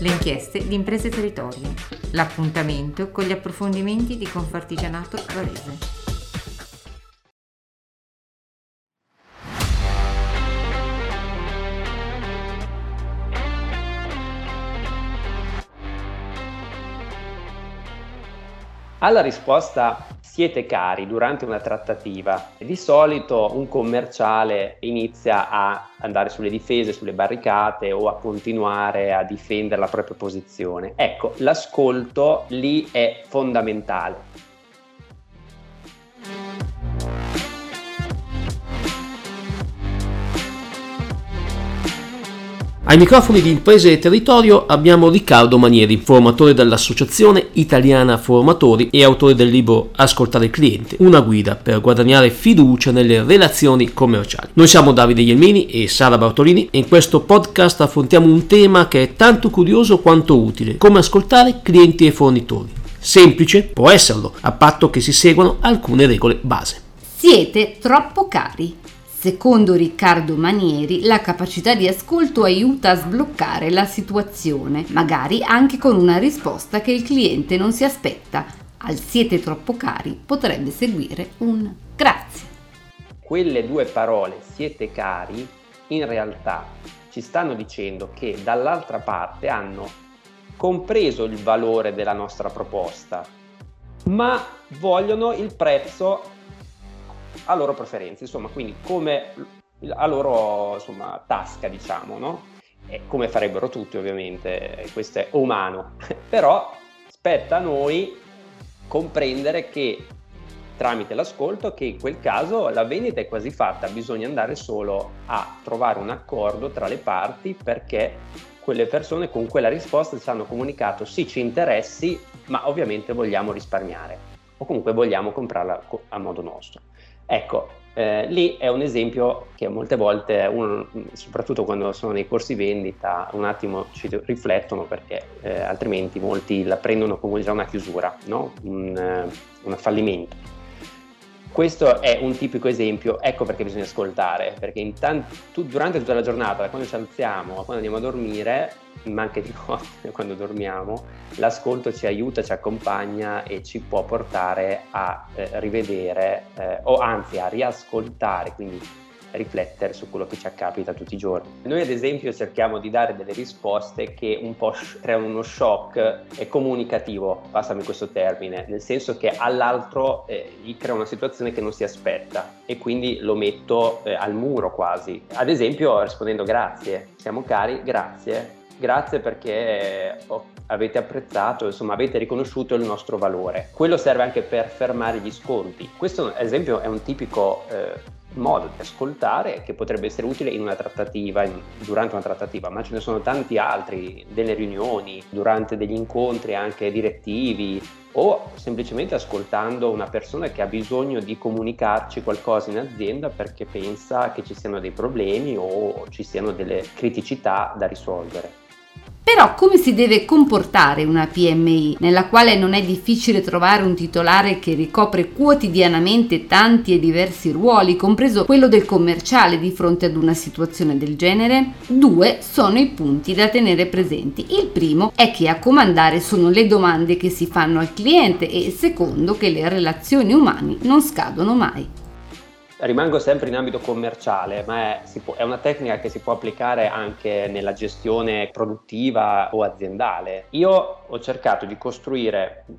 le inchieste di Imprese e Territorio, l'appuntamento con gli approfondimenti di Confartigianato Varese. Alla risposta "siete cari" durante una trattativa, di solito un commerciale inizia a andare sulle difese, sulle barricate o a continuare a difendere la propria posizione. Ecco, l'ascolto lì è fondamentale. Ai microfoni di Imprese e Territorio abbiamo Riccardo Manieri, formatore dell'Associazione Italiana Formatori e autore del libro Ascoltare il Cliente, una guida per guadagnare fiducia nelle relazioni commerciali. Noi siamo Davide Gelmini e Sara Bartolini e in questo podcast affrontiamo un tema che è tanto curioso quanto utile: come ascoltare clienti e fornitori. Semplice? Può esserlo, a patto che si seguano alcune regole base. Siete troppo cari. Secondo Riccardo Manieri, la capacità di ascolto aiuta a sbloccare la situazione, magari anche con una risposta che il cliente non si aspetta. Al "siete troppo cari" potrebbe seguire un "grazie". Quelle due parole, "siete cari", in realtà ci stanno dicendo che dall'altra parte hanno compreso il valore della nostra proposta, ma vogliono il prezzo a loro preferenze, insomma, quindi come a loro, insomma, tasca, diciamo, no? E come farebbero tutti, ovviamente, questo è umano. Però spetta a noi comprendere che tramite l'ascolto, che in quel caso la vendita è quasi fatta, bisogna andare solo a trovare un accordo tra le parti, perché quelle persone con quella risposta ci hanno comunicato "sì, ci interessi, ma ovviamente vogliamo risparmiare" o comunque vogliamo comprarla a modo nostro. Ecco, lì è un esempio che molte volte, soprattutto quando sono nei corsi vendita, un attimo ci riflettono, perché altrimenti molti la prendono come già una chiusura, no? Un fallimento. Questo è un tipico esempio, ecco perché bisogna ascoltare, perché durante tutta la giornata, da quando ci alziamo a quando andiamo a dormire, ma anche di notte quando dormiamo, l'ascolto ci aiuta, ci accompagna e ci può portare a rivedere o anzi a riascoltare, quindi riflettere su quello che ci accapita tutti i giorni. Noi ad esempio cerchiamo di dare delle risposte che un po' creano uno shock comunicativo, passami questo termine, nel senso che all'altro gli crea una situazione che non si aspetta e quindi lo metto al muro quasi. Ad esempio rispondendo "grazie, siamo cari, grazie perché avete apprezzato, insomma avete riconosciuto il nostro valore". Quello serve anche per fermare gli sconti. Questo ad esempio è un tipico modo di ascoltare che potrebbe essere utile in una trattativa, durante una trattativa, ma ce ne sono tanti altri, delle riunioni, durante degli incontri anche direttivi, o semplicemente ascoltando una persona che ha bisogno di comunicarci qualcosa in azienda perché pensa che ci siano dei problemi o ci siano delle criticità da risolvere. Però come si deve comportare una PMI, nella quale non è difficile trovare un titolare che ricopre quotidianamente tanti e diversi ruoli, compreso quello del commerciale, di fronte ad una situazione del genere? 2 sono i punti da tenere presenti. Il primo è che a comandare sono le domande che si fanno al cliente e il secondo che le relazioni umane non scadono mai. Rimango sempre in ambito commerciale, ma è una tecnica che si può applicare anche nella gestione produttiva o aziendale. Io ho cercato di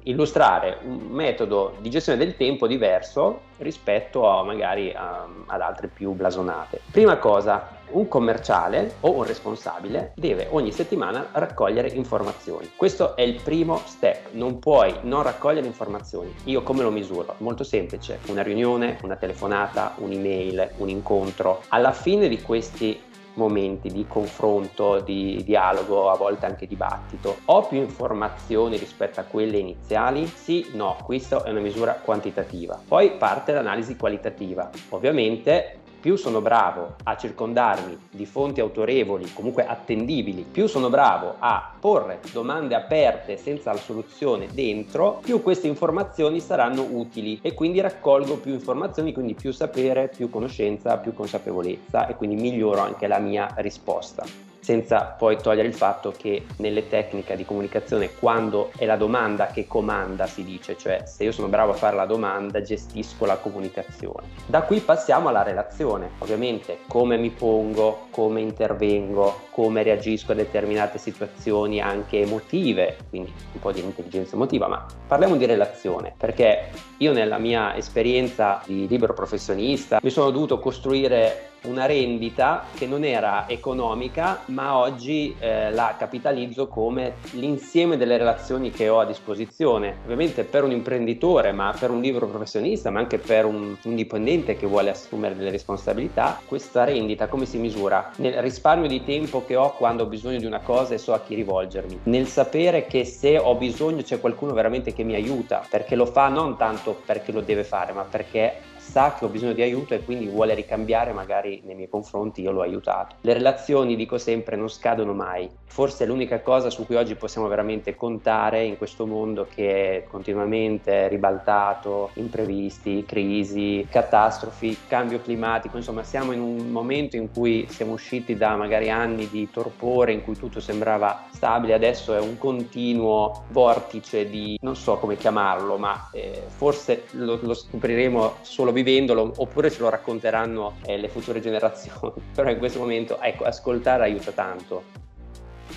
illustrare un metodo di gestione del tempo diverso rispetto a, magari ad altre più blasonate. Prima cosa, un commerciale o un responsabile deve ogni settimana raccogliere informazioni. Questo è il primo step, non puoi non raccogliere informazioni. Io come lo misuro? Molto semplice: una riunione, una telefonata, un'email, un incontro. Alla fine di questi momenti di confronto, di dialogo, a volte anche dibattito, ho più informazioni rispetto a quelle iniziali? Sì, no, questa è una misura quantitativa. Poi parte l'analisi qualitativa. Ovviamente più sono bravo a circondarmi di fonti autorevoli, comunque attendibili, più sono bravo a porre domande aperte senza la soluzione dentro, più queste informazioni saranno utili e quindi raccolgo più informazioni, quindi più sapere, più conoscenza, più consapevolezza e quindi miglioro anche la mia risposta. senza poi togliere il fatto che nelle tecniche di comunicazione, quando è la domanda che comanda, si dice, cioè se io sono bravo a fare la domanda gestisco la comunicazione. Da qui passiamo alla relazione, ovviamente come mi pongo, come intervengo, come reagisco a determinate situazioni anche emotive, quindi un po' di intelligenza emotiva, ma parliamo di relazione, perché io nella mia esperienza di libero professionista mi sono dovuto costruire una rendita che non era economica, ma oggi la capitalizzo come l'insieme delle relazioni che ho a disposizione, ovviamente per un imprenditore, ma per un libero professionista, ma anche per un dipendente che vuole assumere delle responsabilità. Questa rendita come si misura? Nel risparmio di tempo che ho quando ho bisogno di una cosa e so a chi rivolgermi, nel sapere che se ho bisogno c'è qualcuno veramente che mi aiuta, perché lo fa non tanto perché lo deve fare, ma perché sa che ho bisogno di aiuto e quindi vuole ricambiare magari nei miei confronti, io l'ho aiutato. Le relazioni, dico sempre, non scadono mai. Forse è l'unica cosa su cui oggi possiamo veramente contare in questo mondo che è continuamente ribaltato, imprevisti, crisi, catastrofi, cambio climatico, insomma siamo in un momento in cui siamo usciti da magari anni di torpore in cui tutto sembrava stabile, adesso è un continuo vortice di, non so come chiamarlo, ma forse lo scopriremo solo vivendolo, oppure ce lo racconteranno le future generazioni. Però in questo momento, ecco, ascoltare aiuta tanto.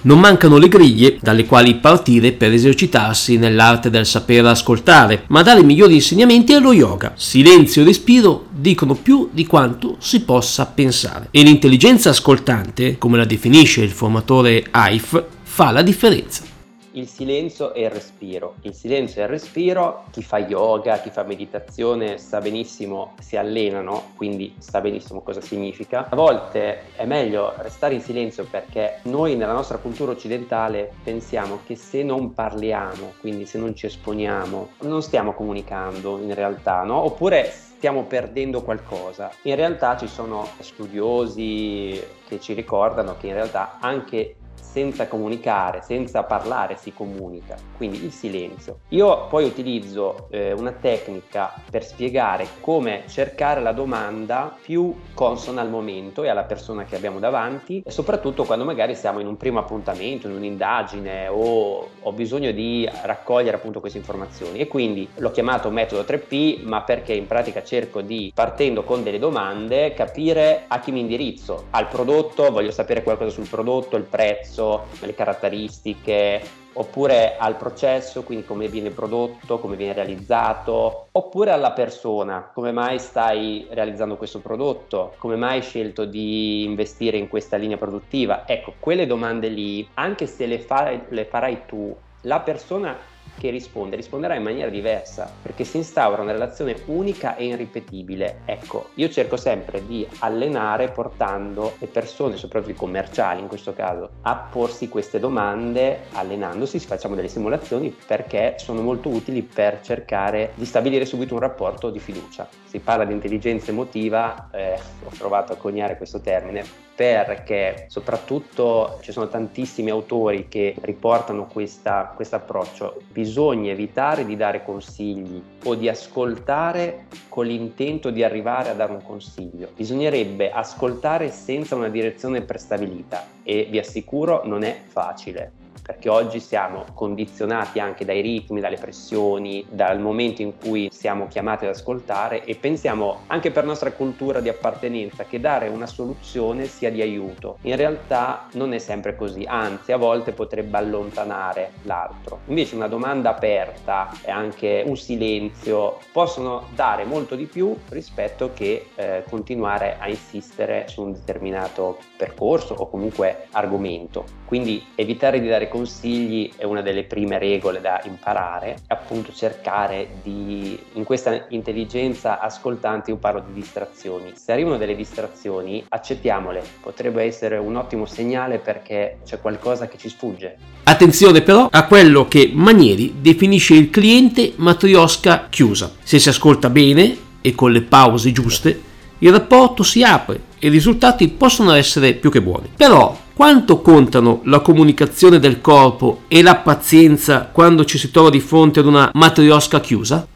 Non mancano le griglie dalle quali partire per esercitarsi nell'arte del saper ascoltare, ma dare i migliori insegnamenti allo yoga. Silenzio e respiro dicono più di quanto si possa pensare, e l'intelligenza ascoltante, come la definisce il formatore AIF, fa la differenza. Il silenzio e il respiro. Il silenzio e il respiro, chi fa yoga, chi fa meditazione sa benissimo, si allenano, quindi sa benissimo cosa significa. A volte è meglio restare in silenzio, perché noi nella nostra cultura occidentale pensiamo che se non parliamo, quindi se non ci esponiamo, non stiamo comunicando in realtà, no? Oppure stiamo perdendo qualcosa. In realtà ci sono studiosi che ci ricordano che in realtà anche senza comunicare, senza parlare si comunica, quindi il silenzio. Io poi utilizzo una tecnica per spiegare come cercare la domanda più consona al momento e alla persona che abbiamo davanti, e soprattutto quando magari siamo in un primo appuntamento, in un'indagine, o ho bisogno di raccogliere appunto queste informazioni. E quindi l'ho chiamato metodo 3P, ma perché in pratica cerco di, partendo con delle domande, capire a chi mi indirizzo, al prodotto, voglio sapere qualcosa sul prodotto, il prezzo, le caratteristiche, oppure al processo, quindi come viene prodotto, come viene realizzato, oppure alla persona, come mai stai realizzando questo prodotto, come mai hai scelto di investire in questa linea produttiva. Ecco, quelle domande lì, anche se le farai tu, la persona che risponderà in maniera diversa, perché si instaura una relazione unica e irripetibile. Ecco, io cerco sempre di allenare portando le persone, soprattutto i commerciali in questo caso, a porsi queste domande allenandosi. Facciamo delle simulazioni perché sono molto utili per cercare di stabilire subito un rapporto di fiducia. Si parla di intelligenza emotiva, ho provato a coniare questo termine, perché soprattutto ci sono tantissimi autori che riportano questo approccio. Bisogna evitare di dare consigli o di ascoltare con l'intento di arrivare a dare un consiglio. Bisognerebbe ascoltare senza una direzione prestabilita, e vi assicuro non è facile, perché oggi siamo condizionati anche dai ritmi, dalle pressioni, dal momento in cui siamo chiamati ad ascoltare, e pensiamo anche per nostra cultura di appartenenza che dare una soluzione sia di aiuto. In realtà non è sempre così, anzi a volte potrebbe allontanare l'altro. Invece una domanda aperta e anche un silenzio possono dare molto di più rispetto che continuare a insistere su un determinato percorso o comunque argomento. Quindi evitare di dare consigli è una delle prime regole da imparare, appunto cercare di, in questa intelligenza ascoltante io parlo di distrazioni. Se arrivano delle distrazioni, accettiamole, potrebbe essere un ottimo segnale perché c'è qualcosa che ci sfugge. Attenzione però a quello che Manieri definisce il cliente matriosca chiusa. Se si ascolta bene e con le pause giuste, il rapporto si apre e i risultati possono essere più che buoni. Però quanto contano la comunicazione del corpo e la pazienza quando ci si trova di fronte ad una matriosca chiusa?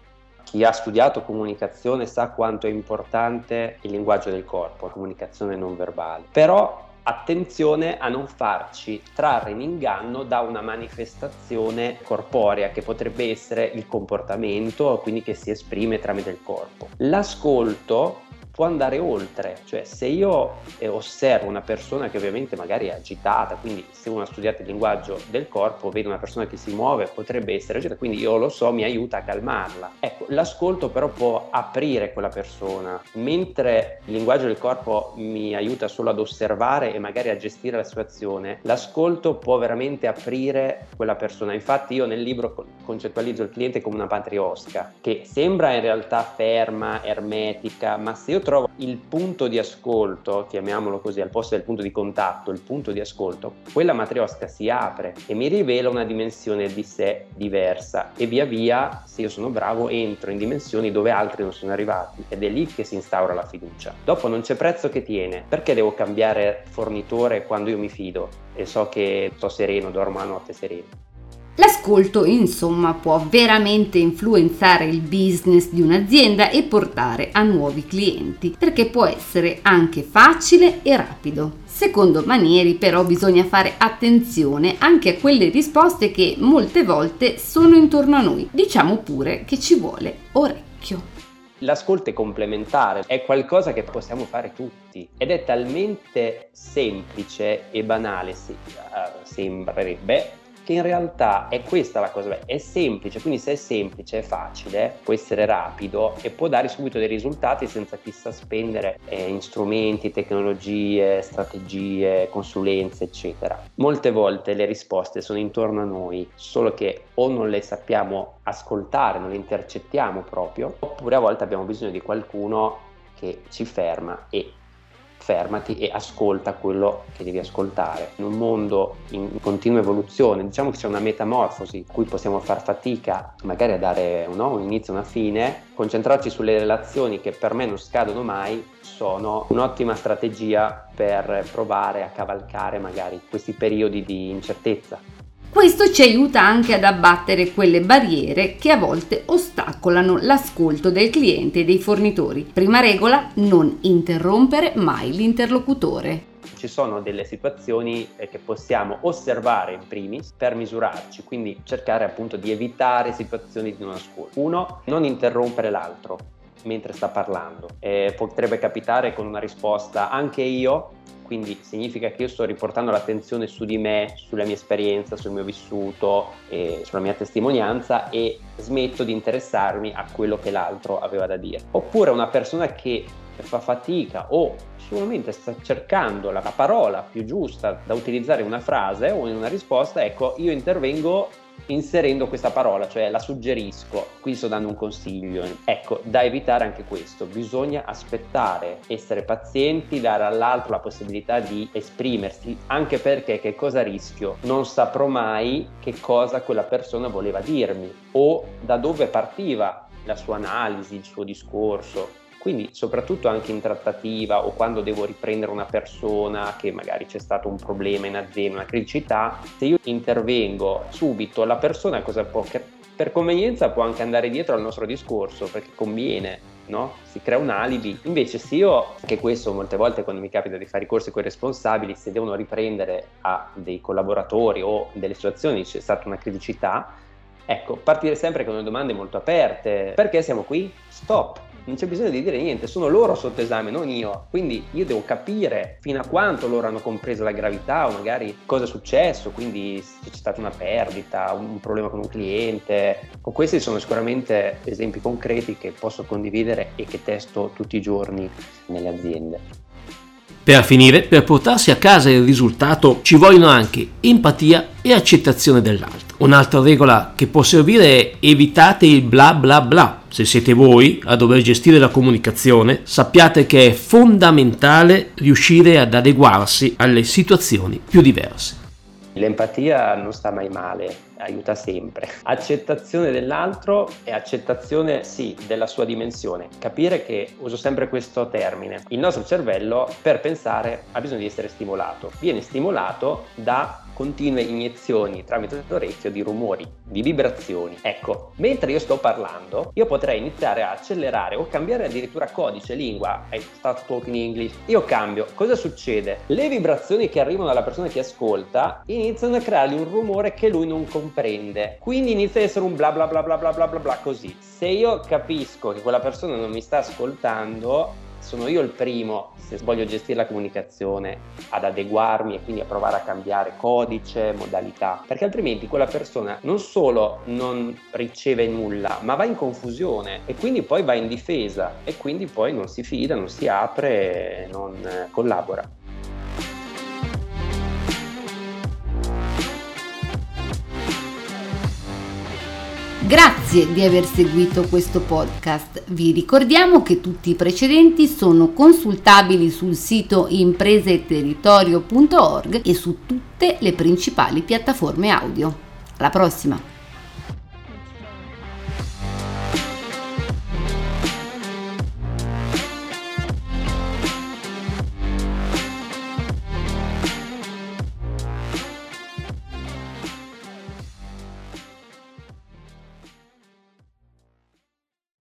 Chi ha studiato comunicazione sa quanto è importante il linguaggio del corpo, la comunicazione non verbale. Però attenzione a non farci trarre in inganno da una manifestazione corporea che potrebbe essere il comportamento, quindi che si esprime tramite il corpo. L'ascolto può andare oltre, cioè se io osservo una persona che ovviamente magari è agitata, quindi se uno ha studiato il linguaggio del corpo, vedo una persona che si muove, potrebbe essere agitata, quindi io lo so, mi aiuta a calmarla. Ecco, l'ascolto però può aprire quella persona, mentre il linguaggio del corpo mi aiuta solo ad osservare e magari a gestire la situazione, l'ascolto può veramente aprire quella persona. Infatti io nel libro concettualizzo il cliente come una matriosca, che sembra in realtà ferma, ermetica, ma se io trovo il punto di ascolto, chiamiamolo così, al posto del punto di contatto, il punto di ascolto, quella matriosca si apre e mi rivela una dimensione di sé diversa e via via, se io sono bravo, entro in dimensioni dove altri non sono arrivati ed è lì che si instaura la fiducia. Dopo non c'è prezzo che tiene, perché devo cambiare fornitore quando io mi fido e so che sto sereno, dormo la notte sereno? L'ascolto, insomma, può veramente influenzare il business di un'azienda e portare a nuovi clienti, perché può essere anche facile e rapido. Secondo Manieri, però, bisogna fare attenzione anche a quelle risposte che molte volte sono intorno a noi. Diciamo pure che ci vuole orecchio. L'ascolto è complementare, è qualcosa che possiamo fare tutti ed è talmente semplice e banale, sembrerebbe, che in realtà è questa la cosa, è semplice, quindi se è semplice è facile, può essere rapido e può dare subito dei risultati senza chissà spendere in strumenti, tecnologie, strategie, consulenze eccetera. Molte volte le risposte sono intorno a noi, solo che o non le sappiamo ascoltare, non le intercettiamo proprio, oppure a volte abbiamo bisogno di qualcuno che ci ferma e fermati e ascolta quello che devi ascoltare. In un mondo in continua evoluzione, diciamo che c'è una metamorfosi cui possiamo far fatica magari a dare un inizio e una fine, concentrarci sulle relazioni che per me non scadono mai sono un'ottima strategia per provare a cavalcare magari questi periodi di incertezza. Questo ci aiuta anche ad abbattere quelle barriere che a volte ostacolano l'ascolto del cliente e dei fornitori. Prima regola, non interrompere mai l'interlocutore. Ci sono delle situazioni che possiamo osservare in primis per misurarci, quindi cercare appunto di evitare situazioni di non ascolto. Uno, non interrompere l'altro mentre sta parlando. Potrebbe capitare con una risposta anche io, quindi significa che io sto riportando l'attenzione su di me, sulla mia esperienza, sul mio vissuto, e sulla mia testimonianza e smetto di interessarmi a quello che l'altro aveva da dire. Oppure una persona che fa fatica o sicuramente sta cercando la parola più giusta da utilizzare in una frase o in una risposta, ecco io intervengo inserendo questa parola, cioè la suggerisco, qui sto dando un consiglio. Ecco, da evitare anche questo, bisogna aspettare, essere pazienti, dare all'altro la possibilità di esprimersi, anche perché che cosa rischio? Non saprò mai che cosa quella persona voleva dirmi o da dove partiva la sua analisi, il suo discorso. Quindi soprattutto anche in trattativa o quando devo riprendere una persona che magari c'è stato un problema in azienda, una criticità, se io intervengo subito, la persona cosa può, per convenienza può anche andare dietro al nostro discorso perché conviene, no? Si crea un alibi. Invece se io, anche questo molte volte quando mi capita di fare i corsi con i responsabili, se devono riprendere a dei collaboratori o delle situazioni c'è stata una criticità, ecco, partire sempre con domande molto aperte. Perché siamo qui? Stop. Non c'è bisogno di dire niente, sono loro sotto esame, non io. Quindi io devo capire fino a quanto loro hanno compreso la gravità o magari cosa è successo, quindi se c'è stata una perdita, un problema con un cliente. Questi sono sicuramente esempi concreti che posso condividere e che testo tutti i giorni nelle aziende. Per finire, per portarsi a casa il risultato ci vogliono anche empatia e accettazione dell'altro. Un'altra regola che può servire è evitate il bla bla bla. Se siete voi a dover gestire la comunicazione, sappiate che è fondamentale riuscire ad adeguarsi alle situazioni più diverse. L'empatia non sta mai male, aiuta sempre. Accettazione dell'altro e accettazione, sì, della sua dimensione. Capire che, uso sempre questo termine, il nostro cervello per pensare ha bisogno di essere stimolato. Viene stimolato da continue iniezioni tramite l'orecchio di rumori, di vibrazioni. Ecco, mentre io sto parlando, io potrei iniziare a accelerare o cambiare addirittura codice, lingua. I start talking English. Io cambio. Cosa succede? Le vibrazioni che arrivano dalla persona che ascolta iniziano a creargli un rumore che lui non comprende. Quindi inizia ad essere un bla bla bla bla bla bla bla così. Se io capisco che quella persona non mi sta ascoltando, sono io il primo, se voglio gestire la comunicazione, ad adeguarmi e quindi a provare a cambiare codice, modalità, perché altrimenti quella persona non solo non riceve nulla, ma va in confusione e quindi poi va in difesa e quindi poi non si fida, non si apre, non collabora. Grazie di aver seguito questo podcast. Vi ricordiamo che tutti i precedenti sono consultabili sul sito imprese-territorio.org e su tutte le principali piattaforme audio. Alla prossima!